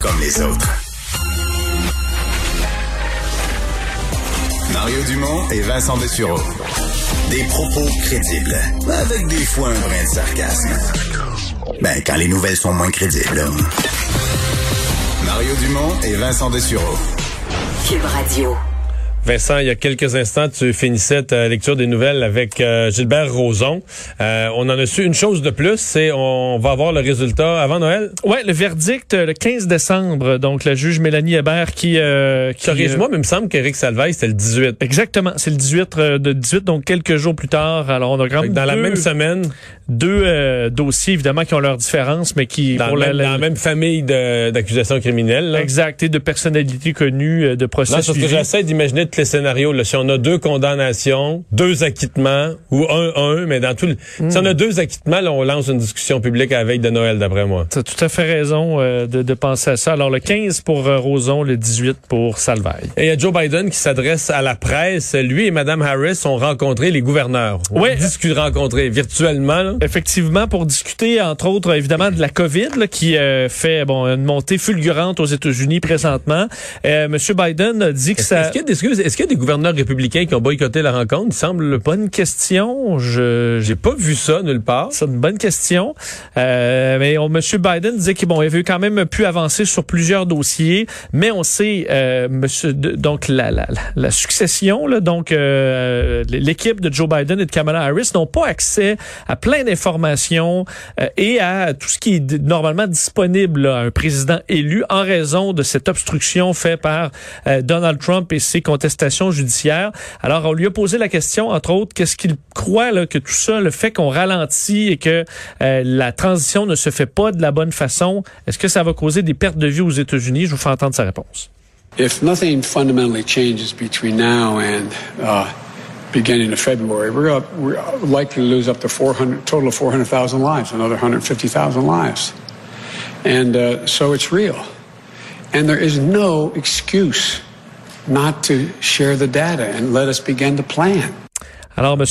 Comme les autres. Mario Dumont et Vincent Dessureau. Des propos crédibles, avec des fois un brin de sarcasme. Ben, quand les nouvelles sont moins crédibles. Mario Dumont et Vincent Dessureau. Fibre Radio. Vincent, il y a quelques instants, tu finissais ta lecture des nouvelles avec Gilbert Rozon. On en a su une chose de plus, c'est on va avoir le résultat avant Noël. Ouais, le verdict le 15 décembre. Donc, la juge Mélanie Hébert qui corrige-moi, mais il me semble qu'Éric Salvail, c'était le 18. Exactement, c'est le 18, donc quelques jours plus tard. Alors, on a quand même dans la même semaine deux dossiers, évidemment, qui ont leurs différences, mais qui dans, pour dans la même famille d'accusations criminelles. Là. Exact, et de personnalités connues, de procès. Non, c'est ce que j'essaie d'imaginer. Les scénarios, là, si on a deux condamnations, deux acquittements, ou un, mais dans tout le... Si on a deux acquittements, là, on lance une discussion publique à la veille de Noël, d'après moi. Tu as tout à fait raison de penser à ça. Alors, le 15 pour Rozon, le 18 pour Salvail. Et il y a Joe Biden qui s'adresse à la presse. Lui et Mme Harris ont rencontré les gouverneurs. Oui. Rencontré virtuellement. Là. Effectivement, pour discuter, entre autres, évidemment, de la COVID, là, qui fait une montée fulgurante aux États-Unis présentement. M. Biden a dit que ça... Est-ce qu'il y a des gouverneurs républicains qui ont boycotté la rencontre? Il semble... Bonne question. J'ai pas vu ça nulle part. C'est une bonne question. Mais M. Biden disait qu'il avait quand même pu avancer sur plusieurs dossiers. Mais on sait, donc la succession, là, donc l'équipe de Joe Biden et de Kamala Harris n'ont pas accès à plein d'informations et à tout ce qui est normalement disponible là, à un président élu en raison de cette obstruction faite par Donald Trump et ses contestataires. Judiciaire. Alors, on lui a posé la question, entre autres, qu'est-ce qu'il croit là, que tout ça, le fait qu'on ralentit et que la transition ne se fait pas de la bonne façon, est-ce que ça va causer des pertes de vie aux États-Unis? Je vous fais entendre sa réponse. If nothing fundamentally changes between now and beginning of February, we're likely to lose up to 400,000 lives, another 150,000 lives. And so it's real. And there is no excuse not to share the data and let us begin to plan. Alors, M.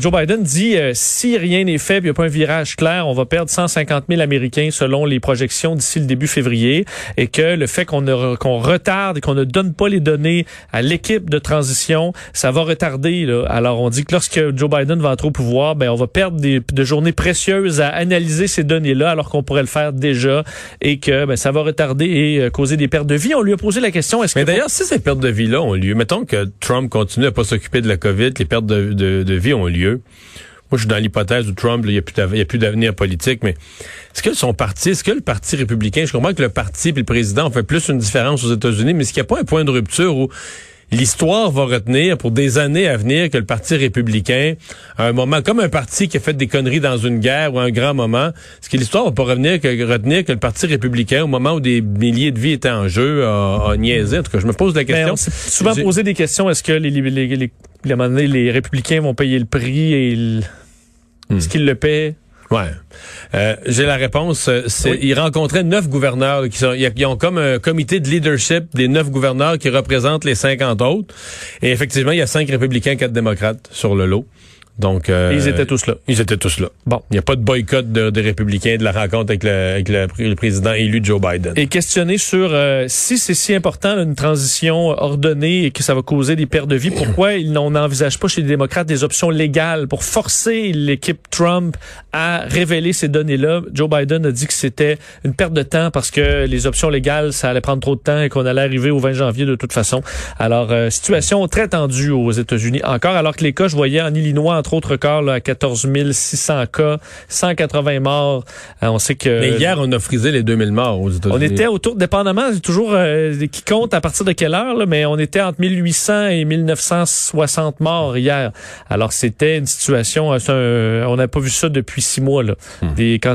Joe Biden dit si rien n'est fait, puis il n'y a pas un virage clair, on va perdre 150 000 Américains selon les projections d'ici le début février, et que le fait qu'on retarde et qu'on ne donne pas les données à l'équipe de transition, ça va retarder. Là. Alors, on dit que lorsque Joe Biden va entrer au pouvoir, ben on va perdre des journées précieuses à analyser ces données-là, alors qu'on pourrait le faire déjà, et que ben ça va retarder et causer des pertes de vie. On lui a posé la question. Est-ce que d'ailleurs, si ces pertes de vie-là ont lieu, mettons que Trump continue à pas s'occuper de la COVID, les pertes de vie ont lieu. Moi, je suis dans l'hypothèse où Trump, il n'y a plus d'avenir politique, mais est-ce que son parti, est-ce que le parti républicain, je comprends que le parti et le président ont fait plus une différence aux États-Unis, mais est-ce qu'il n'y a pas un point de rupture où l'histoire va retenir pour des années à venir que le parti républicain, à un moment, comme un parti qui a fait des conneries dans une guerre ou un grand moment, est-ce que l'histoire va pas retenir que le parti républicain, au moment où des milliers de vies étaient en jeu, a niaisé? En tout cas, je me pose la question. On s'est souvent posé des questions. Est-ce que à un moment donné, les républicains vont payer le prix et est-ce qu'ils le paient? Ouais. J'ai la réponse. Oui. Ils rencontraient 9 gouverneurs. Ils ont comme un comité de leadership des 9 gouverneurs qui représentent les 50 autres. Et effectivement, il y a 5 républicains, 4 démocrates sur le lot. Donc, ils étaient tous là. Bon. Il n'y a pas de boycott des républicains de la rencontre avec le président élu Joe Biden. Et questionné sur si c'est si important une transition ordonnée et que ça va causer des pertes de vie, pourquoi on n'envisage pas chez les démocrates des options légales pour forcer l'équipe Trump à révéler ces données-là? Joe Biden a dit que c'était une perte de temps parce que les options légales, ça allait prendre trop de temps et qu'on allait arriver au 20 janvier de toute façon. Alors, situation très tendue aux États-Unis encore, alors que les cas, je voyais en Illinois, entre autres records, à 14 600 cas, 180 morts. On sait que... Mais hier, on a frisé les 2000 morts aux États-Unis. On était autour, dépendamment, c'est toujours qui compte à partir de quelle heure, là, mais on était entre 1800 et 1960 morts hier. Alors, c'était une situation... on n'a pas vu ça depuis 6 mois. Là.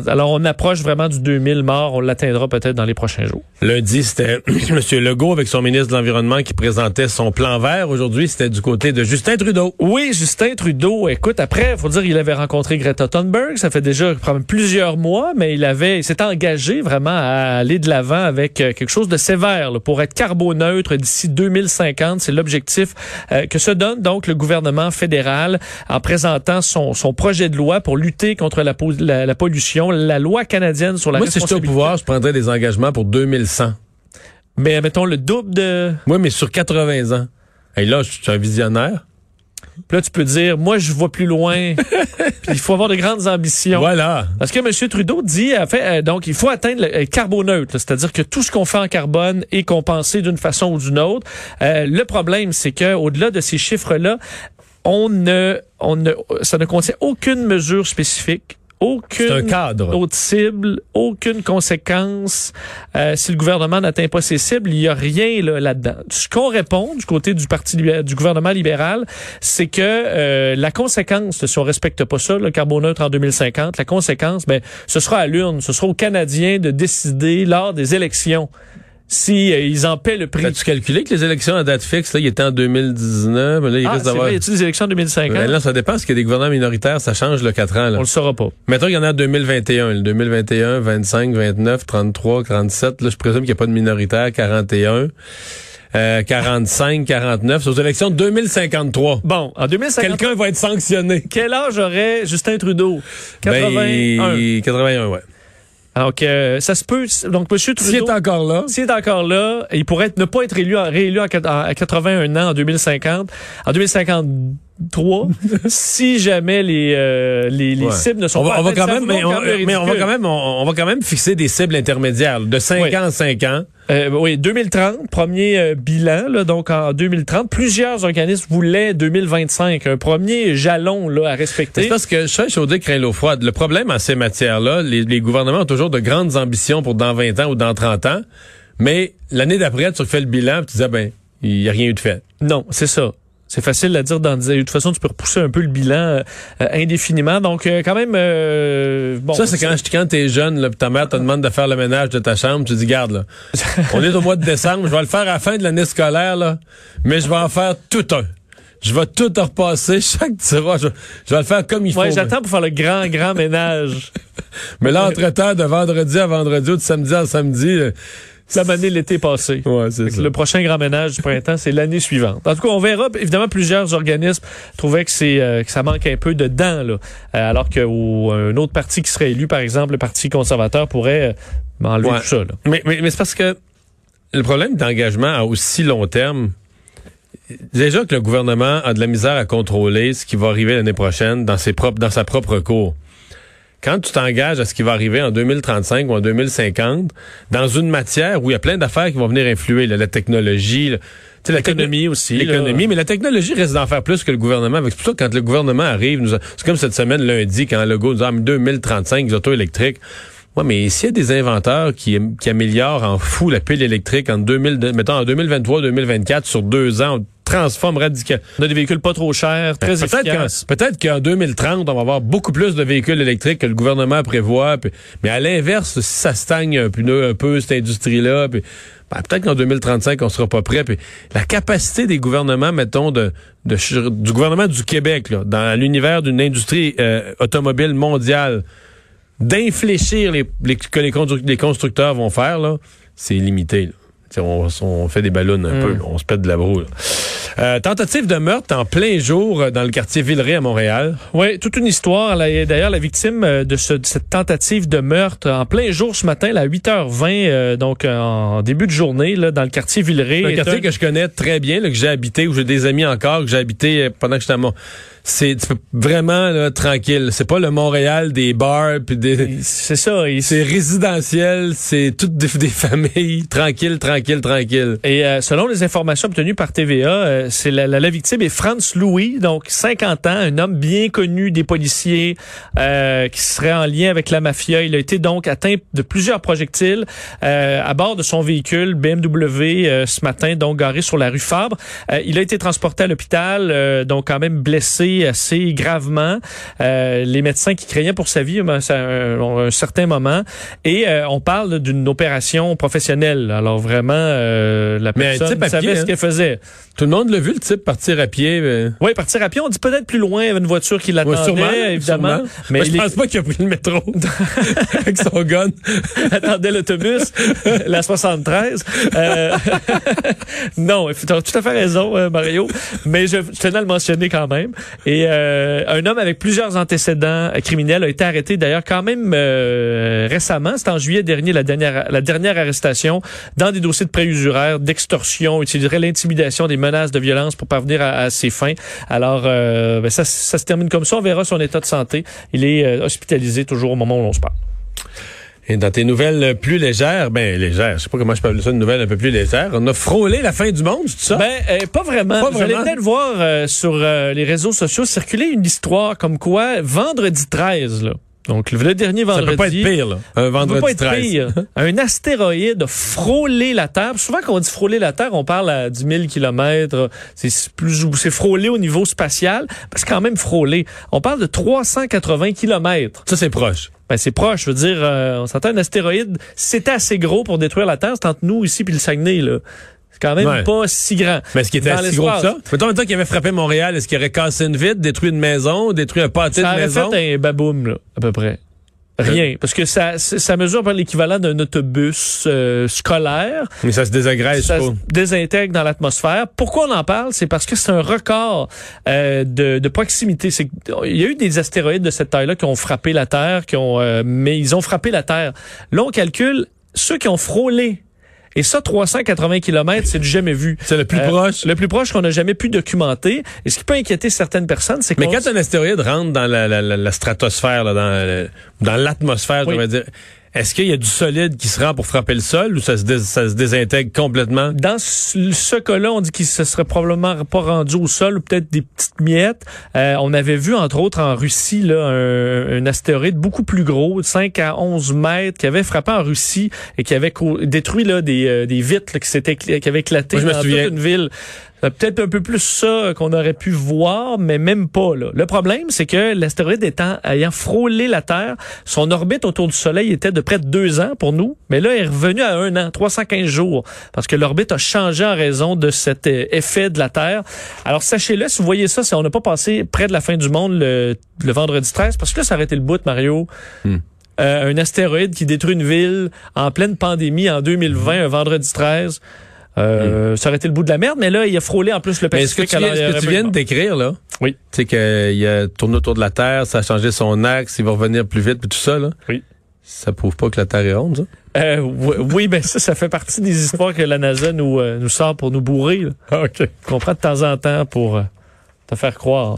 Alors, on approche vraiment du 2000 morts. On l'atteindra peut-être dans les prochains jours. Lundi, c'était M. Legault avec son ministre de l'Environnement qui présentait son plan vert. Aujourd'hui, c'était du côté de Justin Trudeau. Oui, Justin Trudeau... Écoute, après, faut dire, il avait rencontré Greta Thunberg. Ça fait déjà plusieurs mois, mais il s'était engagé vraiment à aller de l'avant avec quelque chose de sévère là, pour être carboneutre d'ici 2050. C'est l'objectif que se donne donc le gouvernement fédéral en présentant son projet de loi pour lutter contre la pollution, la loi canadienne sur la responsabilité. Moi, si j'étais au pouvoir, je prendrais des engagements pour 2100. Mais mettons le double de... Oui, mais sur 80 ans. Et là, je suis un visionnaire. Puis là, tu peux dire, moi, je vois plus loin. Puis il faut avoir de grandes ambitions. Voilà. Parce que M. Trudeau dit, donc, il faut atteindre le carboneutre. C'est-à-dire que tout ce qu'on fait en carbone est compensé d'une façon ou d'une autre. Le problème, c'est que au-delà de ces chiffres-là, ça ne contient aucune mesure spécifique. Aucune autre cible, aucune conséquence. Si le gouvernement n'atteint pas ses cibles, il n'y a rien là-dedans. Ce qu'on répond du côté du du gouvernement libéral, c'est que la conséquence, si on respecte pas ça, le carboneutre en 2050, la conséquence, ce sera à l'urne, ce sera aux Canadiens de décider lors des élections. Si ils en paient le prix. As-tu calculé que les élections à date fixe, là, il était en 2019, là, il risque d'avoir... Ah, c'est vrai, y a-t-il des élections en 2050? Ben là, ça dépend, parce qu'il y a des gouvernements minoritaires, ça change le 4 ans, là. On le saura pas. Mettons qu'il y en a en 2021, là, 2021, 25, 29, 33, 37, là, je présume qu'il n'y a pas de minoritaire, 41... 45, 49, c'est aux élections de 2053. Bon, en 2053... Quelqu'un va être sanctionné. Quel âge aurait Justin Trudeau? 81. 81, ouais. Donc, ça se peut. Donc, M. Trudeau, s'il est encore là, il pourrait ne pas être réélu à 81 ans en 2050, en 2053, si jamais les cibles ne sont pas. On va quand même fixer des cibles intermédiaires de 5 ans en 5 ans. Oui, 2030, premier bilan, là, donc en 2030. Plusieurs organismes voulaient 2025, un premier jalon là à respecter. C'est parce que chaud craint l'eau froide. Le problème en ces matières-là, les gouvernements ont toujours de grandes ambitions pour dans 20 ans ou dans 30 ans, mais l'année d'après, tu refais le bilan et tu dis, il n'y a rien eu de fait. Non, c'est ça. C'est facile à dire. De toute façon, tu peux repousser un peu le bilan indéfiniment. Donc, quand même... ça, c'est quand t'es jeune, là, pis ta mère te demande de faire le ménage de ta chambre, tu dis, garde, là, on est au mois de décembre, je vais le faire à la fin de l'année scolaire, là, mais je vais en faire tout un. Je vais tout repasser, chaque tiroir, je vais le faire comme il faut. Ouais, j'attends pour faire le grand ménage. Mais là, entre-temps, de vendredi à vendredi ou de samedi à samedi... La année l'été passé. Ouais, c'est ça. Le prochain grand ménage du printemps, c'est l'année suivante. En tout cas, on verra. Évidemment, plusieurs organismes trouvaient que ça manque un peu de dents, là. Alors qu'un autre parti qui serait élu, par exemple, le Parti conservateur, pourrait enlever tout ça, là. Mais c'est parce que le problème d'engagement à aussi long terme, déjà que le gouvernement a de la misère à contrôler ce qui va arriver l'année prochaine dans sa propre cour. Quand tu t'engages à ce qui va arriver en 2035 ou en 2050, dans une matière où il y a plein d'affaires qui vont venir influer, là, la technologie, là, l'économie aussi. L'économie, là. Mais la technologie risque d'en faire plus que le gouvernement. C'est pour ça que quand le gouvernement arrive, c'est comme cette semaine lundi, quand Legault nous a dit 2035, les autos électriques. Ouais, mais s'il y a des inventeurs qui améliorent en fou la pile électrique en 2023-2024, sur 2 ans, on transforme radicalement. On a des véhicules pas trop chers, très efficaces. Peut-être qu'en 2030, on va avoir beaucoup plus de véhicules électriques que le gouvernement prévoit. Mais à l'inverse, si ça stagne un peu cette industrie-là, peut-être qu'en 2035, on sera pas prêt. La capacité des gouvernements, mettons, du gouvernement du Québec, là, dans l'univers d'une industrie automobile mondiale, d'infléchir les constructeurs vont faire, là, c'est limité. Là. On fait des ballons un peu, là, on se pète de la broue. Tentative de meurtre en plein jour dans le quartier Villeray à Montréal. Oui, toute une histoire. D'ailleurs, la victime de cette tentative de meurtre en plein jour ce matin, à 8h20, donc en début de journée, là, dans le quartier Villeray. C'est un quartier que je connais très bien, là, que j'ai habité, où j'ai des amis encore, que j'ai habité pendant que j'étais à Montréal. C'est vraiment là, tranquille. C'est pas le Montréal des bars puis des. C'est ça. C'est résidentiel. C'est toutes des familles tranquilles. Et selon les informations obtenues par TVA, c'est la victime est Francis Louis, donc 50 ans, un homme bien connu des policiers qui serait en lien avec la mafia. Il a été donc atteint de plusieurs projectiles à bord de son véhicule BMW ce matin, donc garé sur la rue Fabre. Il a été transporté à l'hôpital, donc quand même blessé assez gravement. Les médecins qui craignaient pour sa vie à un certain moment. Et on parle d'une opération professionnelle. Alors vraiment, la personne savait ce qu'elle faisait. Tout le monde l'a vu, le type partir à pied. Mais... Oui, partir à pied. On dit peut-être plus loin. Il y avait une voiture qui l'attendait, évidemment. Sûrement. Mais je pense pas qu'il a pris le métro avec son gun. Attendait l'autobus, la 73. Non, tu as tout à fait raison, Mario. Mais je tenais à le mentionner quand même. Et un homme avec plusieurs antécédents criminels a été arrêté d'ailleurs quand même récemment. C'est en juillet dernier la dernière arrestation dans des dossiers de prêt usuraire, d'extorsion, utiliserait l'intimidation, des menaces de violence pour parvenir à ses fins. Alors ben ça se termine comme ça. On verra son état de santé. Il est hospitalisé toujours au moment où l'on se parle. Et dans tes nouvelles plus légères, je sais pas comment je peux appeler ça, une nouvelle un peu plus légère, on a frôlé la fin du monde, c'est ça? Pas vraiment. Vous allez peut-être voir sur les réseaux sociaux circuler une histoire comme quoi, vendredi 13, là, donc le dernier vendredi... Ça peut pas être pire, là, un vendredi 13. Ça peut pas être pire. Un astéroïde a frôlé la Terre. Souvent, quand on dit frôler la Terre, on parle à 10 000 kilomètres. C'est frôlé au niveau spatial, parce que quand même frôlé. On parle de 380 kilomètres. Ça, c'est proche. C'est proche, je veux dire, on s'entend, un astéroïde, c'était assez gros pour détruire la Terre, c'est entre nous ici puis le Saguenay, là. C'est quand même pas si grand. Mais est-ce qu'il était si gros que ça? Mettons qu'il avait frappé Montréal, est-ce qu'il aurait cassé une vitre, détruit une maison, détruit un pâté de maison? Ça aurait fait un baboum, là, à peu près. Rien, parce que ça mesure par l'équivalent d'un autobus scolaire. Mais ça se désagrège, ça se désintègre dans l'atmosphère. Pourquoi on en parle? C'est parce que c'est un record de proximité. Il y a eu des astéroïdes de cette taille-là qui ont frappé la Terre, mais ils ont frappé la Terre. Là, on calcule ceux qui ont frôlé. Et ça, 380 km, c'est du jamais vu. C'est le plus proche. Le plus proche qu'on n'a jamais pu documenter. Et ce qui peut inquiéter certaines personnes, c'est que... Mais quand un astéroïde rentre dans la stratosphère, là, dans l'atmosphère, je devrais dire... Est-ce qu'il y a du solide qui se rend pour frapper le sol ou ça se désintègre complètement? Dans ce cas-là, on dit qu'il se serait probablement pas rendu au sol ou peut-être des petites miettes. On avait vu, entre autres, en Russie, là, un astéroïde beaucoup plus gros, 5 à 11 mètres, qui avait frappé en Russie et qui avait détruit là, des vitres là, qui avaient éclaté dans toute une ville. C'est peut-être un peu plus ça qu'on aurait pu voir, mais même pas, là. Le problème, c'est que l'astéroïde ayant frôlé la Terre, son orbite autour du Soleil était de près de 2 ans pour nous, mais là, elle est revenue à 1 an, 315 jours, parce que l'orbite a changé en raison de cet effet de la Terre. Alors, sachez-le, si vous voyez ça, on n'a pas passé près de la fin du monde le vendredi 13, parce que là, ça a arrêté le bout, Mario. Un astéroïde qui détruit une ville en pleine pandémie en 2020, un vendredi 13... Ça aurait été le bout de la merde, mais là, il a frôlé en plus le Pacifique. Mais ce que tu viens de décrire, là? Oui. Tu sais qu'il tourne autour de la Terre, ça a changé son axe, il va revenir plus vite, puis tout ça, là? Oui. Ça prouve pas que la Terre est ronde, ça? Oui, ben ça fait partie des histoires que la NASA nous sort pour nous bourrer, là. OK. Qu'on prend de temps en temps pour te faire croire.